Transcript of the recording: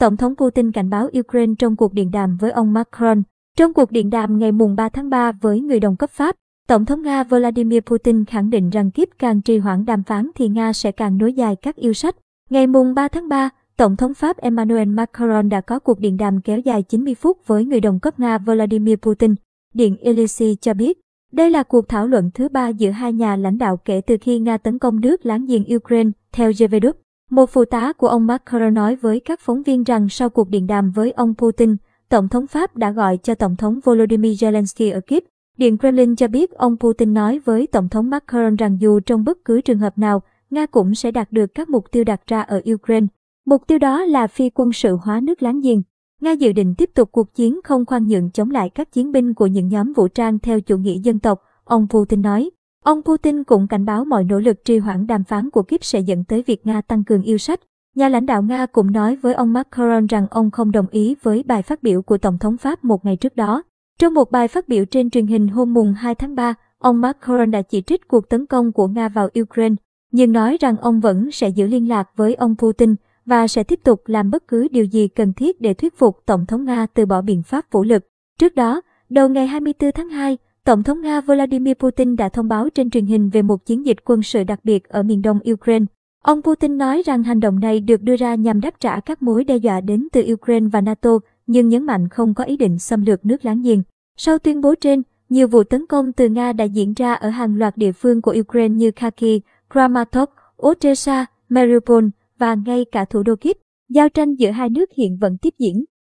Tổng thống Putin cảnh báo Ukraine trong cuộc điện đàm với ông Macron. Trong cuộc điện đàm ngày 3 tháng 3 với người đồng cấp Pháp, Tổng thống Nga Vladimir Putin khẳng định rằng Kyiv càng trì hoãn đàm phán thì Nga sẽ càng nối dài các yêu sách. Ngày 3 tháng 3, Tổng thống Pháp Emmanuel Macron đã có cuộc điện đàm kéo dài 90 phút với người đồng cấp Nga Vladimir Putin, Điện Elysée cho biết. Đây là cuộc thảo luận thứ ba giữa hai nhà lãnh đạo kể từ khi Nga tấn công nước láng giềng Ukraine, theo GVDW. Một phụ tá của ông Macron nói với các phóng viên rằng sau cuộc điện đàm với ông Putin, Tổng thống Pháp đã gọi cho Tổng thống Volodymyr Zelensky ở Kyiv. Điện Kremlin cho biết ông Putin nói với Tổng thống Macron rằng dù trong bất cứ trường hợp nào, Nga cũng sẽ đạt được các mục tiêu đặt ra ở Ukraine. Mục tiêu đó là phi quân sự hóa nước láng giềng. Nga dự định tiếp tục cuộc chiến không khoan nhượng chống lại các chiến binh của những nhóm vũ trang theo chủ nghĩa dân tộc, ông Putin nói. Ông Putin cũng cảnh báo mọi nỗ lực trì hoãn đàm phán của Kyiv sẽ dẫn tới việc Nga tăng cường yêu sách. Nhà lãnh đạo Nga cũng nói với ông Macron rằng ông không đồng ý với bài phát biểu của Tổng thống Pháp một ngày trước đó. Trong một bài phát biểu trên truyền hình hôm 2 tháng 3, ông Macron đã chỉ trích cuộc tấn công của Nga vào Ukraine, nhưng nói rằng ông vẫn sẽ giữ liên lạc với ông Putin và sẽ tiếp tục làm bất cứ điều gì cần thiết để thuyết phục Tổng thống Nga từ bỏ biện pháp vũ lực. Trước đó, đầu ngày 24 tháng 2, Tổng thống Nga Vladimir Putin đã thông báo trên truyền hình về một chiến dịch quân sự đặc biệt ở miền đông Ukraine. Ông Putin nói rằng hành động này được đưa ra nhằm đáp trả các mối đe dọa đến từ Ukraine và NATO, nhưng nhấn mạnh không có ý định xâm lược nước láng giềng. Sau tuyên bố trên, nhiều vụ tấn công từ Nga đã diễn ra ở hàng loạt địa phương của Ukraine như Kharkiv, Kramatorsk, Odesa, Mariupol và ngay cả thủ đô Kyiv. Giao tranh giữa hai nước hiện vẫn tiếp diễn.